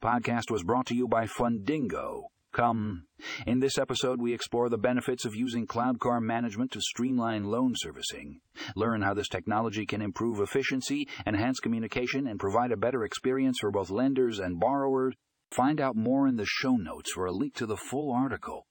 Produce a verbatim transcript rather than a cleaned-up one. podcast was brought to you by Fundingo. Come. In this episode, we explore the benefits of using cloud car management to streamline loan servicing, learn how this technology can improve efficiency, enhance communication, and provide a better experience for both lenders and borrowers. Find out more in the show notes for a link to the full article.